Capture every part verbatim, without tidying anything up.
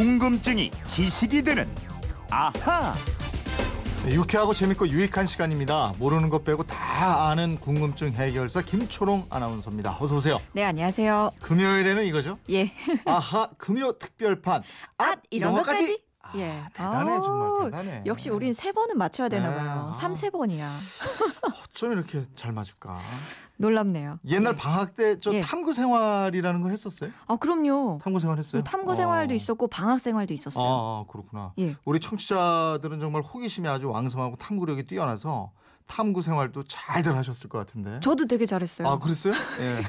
궁금증이 지식이 되는 아하. 유쾌하고 재밌고 유익한 시간입니다. 모르는 것 빼고 다 아는 궁금증 해결사 김초롱 아나운서입니다. 어서 오세요. 네, 안녕하세요. 금요일에는 이거죠? 예. 아하 금요 특별판. 아, 이런 것까지? 아, 예. 대단해. 오, 정말 대단해. 역시 우린 세 번은 맞춰야 되나 봐요. 네. 삼세 번이야. 어쩜 이렇게 잘 맞을까? 놀랍네요. 옛날 네. 방학 때 저 예. 탐구 생활이라는 거 했었어요? 아, 그럼요. 탐구 생활 했어요? 탐구 생활도 어. 있었고 방학 생활도 있었어요. 아, 그렇구나. 예. 우리 청취자들은 정말 호기심이 아주 왕성하고 탐구력이 뛰어나서 탐구 생활도 잘들 하셨을 것 같은데. 저도 되게 잘했어요. 아, 그랬어요? 예.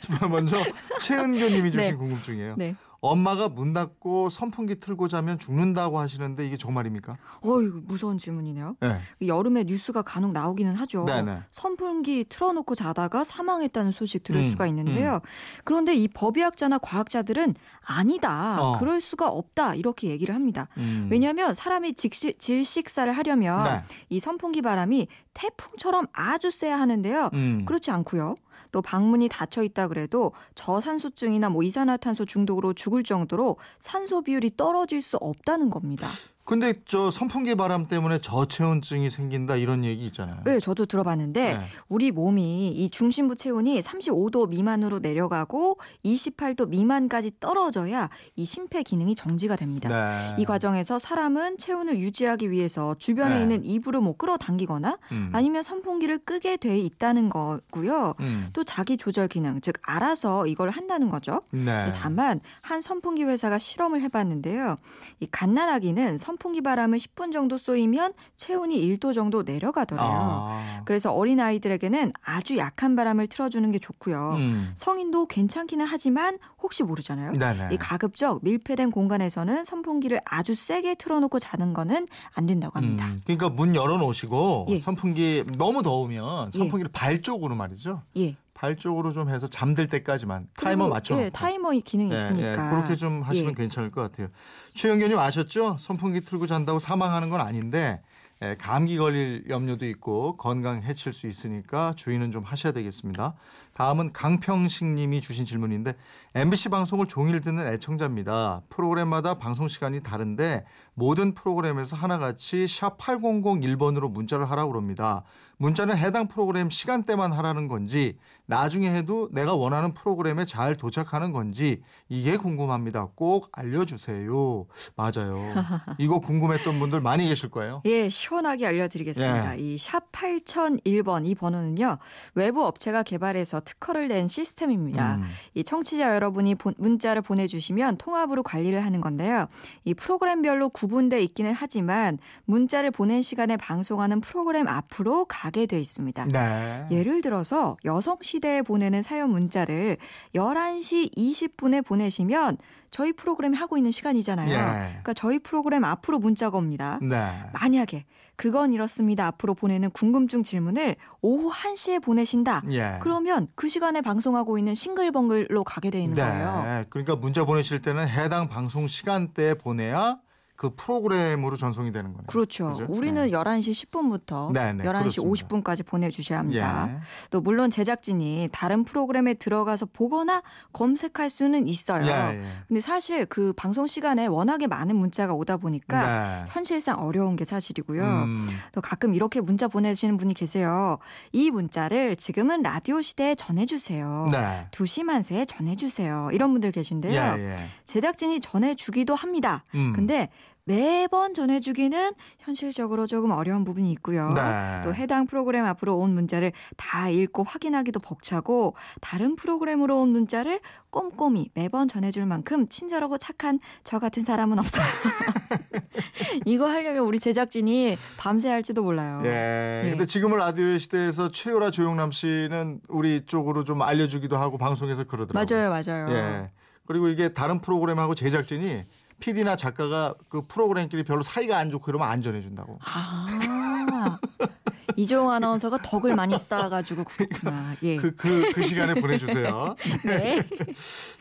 정말 먼저 최은교 님이 주신 네. 궁금증이에요. 네. 엄마가 문 닫고 선풍기 틀고 자면 죽는다고 하시는데 이게 정말입니까? 어휴, 무서운 질문이네요. 네. 여름에 뉴스가 간혹 나오기는 하죠. 네네. 선풍기 틀어놓고 자다가 사망했다는 소식 들을 음, 수가 있는데요. 음. 그런데 이 법의학자나 과학자들은 아니다, 어. 그럴 수가 없다 이렇게 얘기를 합니다. 음. 왜냐하면 사람이 직시, 질식사를 하려면 네. 이 선풍기 바람이 태풍처럼 아주 세야 하는데요. 음. 그렇지 않고요. 또 방문이 닫혀있다 그래도 저산소증이나 뭐 이산화탄소 중독으로 죽을 정도로 산소 비율이 떨어질 수 없다는 겁니다. 근데 저 선풍기 바람 때문에 저체온증이 생긴다 이런 얘기 있잖아요. 네, 저도 들어봤는데 네. 우리 몸이 이 중심부 체온이 삼십오 도 미만으로 내려가고 이십팔 도 미만까지 떨어져야 이 심폐 기능이 정지가 됩니다. 네. 이 과정에서 사람은 체온을 유지하기 위해서 주변에 네. 있는 이불을 뭐 끌어당기거나 음. 아니면 선풍기를 끄게 돼 있다는 거고요. 음. 또 자기 조절 기능, 즉 알아서 이걸 한다는 거죠. 네. 다만 한 선풍기 회사가 실험을 해봤는데요. 이 갓난아기는 선 선풍기 바람을 십 분 정도 쏘이면 체온이 일 도 정도 내려가더래요. 아. 그래서 어린아이들에게는 아주 약한 바람을 틀어주는 게 좋고요. 음. 성인도 괜찮기는 하지만 혹시 모르잖아요. 네네. 이 가급적 밀폐된 공간에서는 선풍기를 아주 세게 틀어놓고 자는 거는 안 된다고 합니다. 음. 그러니까 문 열어놓으시고 예. 선풍기 너무 더우면 선풍기를 예. 발 쪽으로 말이죠. 예. 발 쪽으로 좀 해서 잠들 때까지만 타이머 맞춰놓고. 예, 타이머 기능이 예, 있으니까. 예, 그렇게 좀 하시면 예. 괜찮을 것 같아요. 최영견님 아셨죠? 선풍기 틀고 잔다고 사망하는 건 아닌데 예, 감기 걸릴 염려도 있고 건강 해칠 수 있으니까 주의는 좀 하셔야 되겠습니다. 다음은 강평식 님이 주신 질문인데 엠비씨 방송을 종일 듣는 애청자입니다. 프로그램마다 방송 시간이 다른데 모든 프로그램에서 하나같이 샵 팔공공일 번으로 문자를 하라고 그럽니다. 문자는 해당 프로그램 시간대만 하라는 건지 나중에 해도 내가 원하는 프로그램에 잘 도착하는 건지 이게 궁금합니다. 꼭 알려주세요. 맞아요. 이거 궁금했던 분들 많이 계실 거예요. 예, 시원하게 알려드리겠습니다. 예. 이 샵 팔공공일 번 이 번호는요. 외부 업체가 개발해서 특허를 낸 시스템입니다. 음. 이 청취자 여러분이 보, 문자를 보내주시면 통합으로 관리를 하는 건데요. 이 프로그램별로 구분돼 있기는 하지만 문자를 보낸 시간에 방송하는 프로그램 앞으로 가게 돼 있습니다. 네. 예를 들어서 여성시대에 보내는 사연 문자를 열한 시 이십 분에 보내시면 저희 프로그램이 하고 있는 시간이잖아요. 예. 그러니까 저희 프로그램 앞으로 문자가 옵니다. 네. 만약에 그건 이렇습니다. 앞으로 보내는 궁금증 질문을 오후 한 시에 보내신다. 예. 그러면 그 시간에 방송하고 있는 싱글벙글로 가게 돼 있는 네. 거예요. 그러니까 문자 보내실 때는 해당 방송 시간대에 보내야 그 프로그램으로 전송이 되는 거네요. 그렇죠. 그죠? 우리는 네. 열한 시 십 분부터 네네, 열한 시 그렇습니다. 오십 분까지 보내주셔야 합니다. 예. 또 물론 제작진이 다른 프로그램에 들어가서 보거나 검색할 수는 있어요. 예, 예. 근데 사실 그 방송 시간에 워낙에 많은 문자가 오다 보니까 네. 현실상 어려운 게 사실이고요. 음. 또 가끔 이렇게 문자 보내시는 분이 계세요. 이 문자를 지금은 라디오 시대에 전해주세요. 네. 두 시 만세에 전해주세요. 이런 분들 계신데요. 예, 예. 제작진이 전해주기도 합니다. 음. 근데 매번 전해주기는 현실적으로 조금 어려운 부분이 있고요. 네. 또 해당 프로그램 앞으로 온 문자를 다 읽고 확인하기도 벅차고 다른 프로그램으로 온 문자를 꼼꼼히 매번 전해줄 만큼 친절하고 착한 저 같은 사람은 없어요. 이거 하려면 우리 제작진이 밤새 할지도 몰라요. 예. 예. 근데 지금은 라디오 시대에서 최유라 조용남 씨는 우리 쪽으로 좀 알려주기도 하고 방송에서 그러더라고요. 맞아요. 맞아요. 예. 그리고 이게 다른 프로그램하고 제작진이 피디나 작가가 그 프로그램끼리 별로 사이가 안 좋고 이러면 안 전해준다고. 아 이종환 아나운서가 덕을 많이 쌓아가지고 그렇구나. 예. 그, 그, 그 시간에 보내주세요. 네.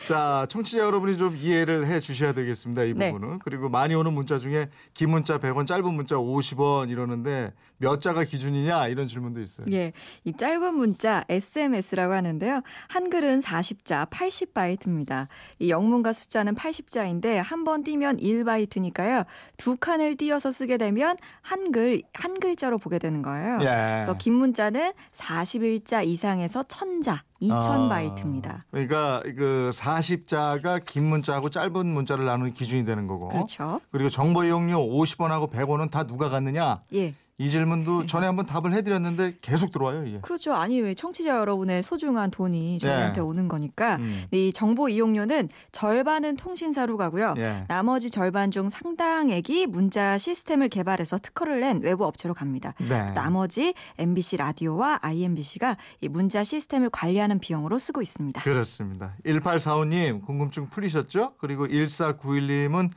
자, 청취자 여러분이 좀 이해를 해 주셔야 되겠습니다. 이 부분은. 네. 그리고 많이 오는 문자 중에 긴 문자 백 원, 짧은 문자 오십 원 이러는데 몇 자가 기준이냐 이런 질문도 있어요. 예. 이 짧은 문자 에스엠에스라고 하는데요. 한글은 사십 자, 팔십 바이트입니다. 이 영문과 숫자는 팔십 자인데 한 번 띄면 일 바이트니까요. 두 칸을 띄어서 쓰게 되면 한글 한 글자로 보게 되는 거예요. 예. 그래서 긴 문자는 사십일 자 이상에서 천 자, 이천 바이트입니다. 아, 그러니까 그 사십 자가 긴 문자하고 짧은 문자를 나누는 기준이 되는 거고. 그렇죠. 그리고 정보 이용료 오십 원하고 백 원은 다 누가 갖느냐? 예. 이 질문도 전에 한번 답을 해드렸는데 계속 들어와요. 이게. 그렇죠. 아니 왜 청취자 여러분의 소중한 돈이 저희한테 예. 오는 거니까 음. 이 정보 이용료는 절반은 통신사로 가고요. 예. 나머지 절반 중 상당액이 문자 시스템을 개발해서 특허를 낸 외부 업체로 갑니다. 네. 나머지 엠비씨 라디오와 아이엠비씨가 이 문자 시스템을 관리하는 비용으로 쓰고 있습니다. 그렇습니다. 일팔사오 님 궁금증 풀리셨죠? 그리고 일사구일 님은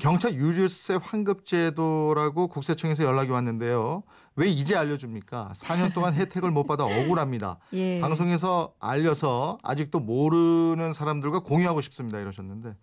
경차 유류세 환급제도라고 국세청에서 연락이 왔는데요. 왜 이제 알려줍니까? 사 년 동안 혜택을 못 받아 억울합니다. 예. 방송에서 알려서 아직도 모르는 사람들과 공유하고 싶습니다. 이러셨는데.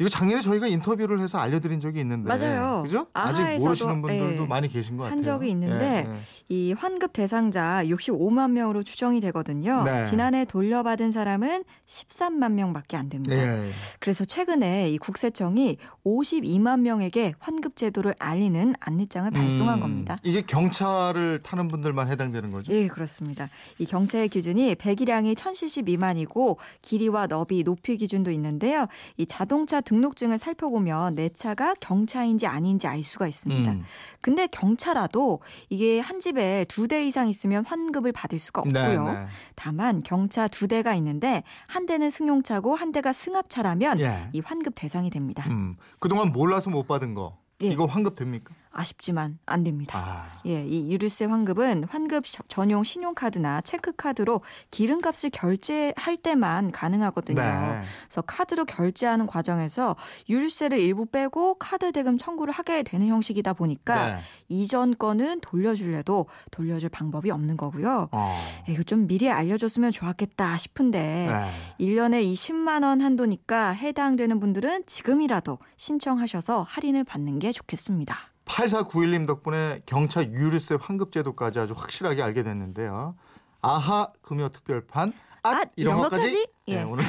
이거 작년에 저희가 인터뷰를 해서 알려드린 적이 있는데. 맞아요. 그죠? 아직 모르시는 분들도 예, 많이 계신 것 같아요. 한 적이 있는데 예, 예. 이 환급 대상자 육십오만 명으로 추정이 되거든요. 네. 지난해 돌려받은 사람은 십삼만 명밖에 안 됩니다. 예, 예. 그래서 최근에 이 국세청이 오십이만 명에게 환급 제도를 알리는 안내장을 발송한 음, 겁니다. 이게 경차를 타는 분들만 해당되는 거죠? 예, 그렇습니다. 이 경차의 기준이 배기량이 천 씨씨 미만이고 길이와 너비, 높이 기준도 있는데요. 이 자동차 등록증을 살펴보면 내 차가 경차인지 아닌지 알 수가 있습니다. 음. 근데 경차라도 이게 한 집에 두 대 이상 있으면 환급을 받을 수가 없고요. 네, 네. 다만 경차 두 대가 있는데 한 대는 승용차고 한 대가 승합차라면 예. 이 환급 대상이 됩니다. 음. 그동안 몰라서 못 받은 거 예. 이거 환급됩니까? 아쉽지만 안 됩니다. 아. 예, 이 유류세 환급은 환급 전용 신용카드나 체크카드로 기름값을 결제할 때만 가능하거든요. 네. 그래서 카드로 결제하는 과정에서 유류세를 일부 빼고 카드 대금 청구를 하게 되는 형식이다 보니까 네. 이전 거는 돌려줄래도 돌려줄 방법이 없는 거고요. 어. 이거 좀 미리 알려줬으면 좋았겠다 싶은데 네. 일 년에 이 십만 원 한도니까 해당되는 분들은 지금이라도 신청하셔서 할인을 받는 게 좋겠습니다. 팔사구일 님 덕분에 경차 유류세 환급 제도까지 아주 확실하게 알게 됐는데요. 아하 금요 특별판 앗 아, 이런, 이런 것까지, 것까지? 예. 네, 오늘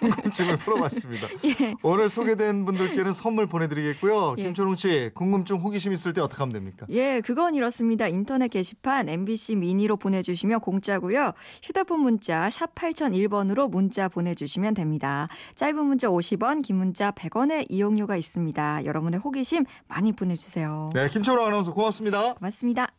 궁금증을 풀어봤습니다. 예. 오늘 소개된 분들께는 선물 보내드리겠고요. 예. 김초롱 씨, 궁금증 호기심 있을 때 어떻게 하면 됩니까? 예, 그건 이렇습니다. 인터넷 게시판 엠비씨 미니로 보내주시면 공짜고요. 휴대폰 문자 샵 팔공공일 번으로 문자 보내주시면 됩니다. 짧은 문자 오십 원, 긴 문자 백 원의 이용료가 있습니다. 여러분의 호기심 많이 보내주세요. 네, 김초롱 아나운서 고맙습니다. 고맙습니다.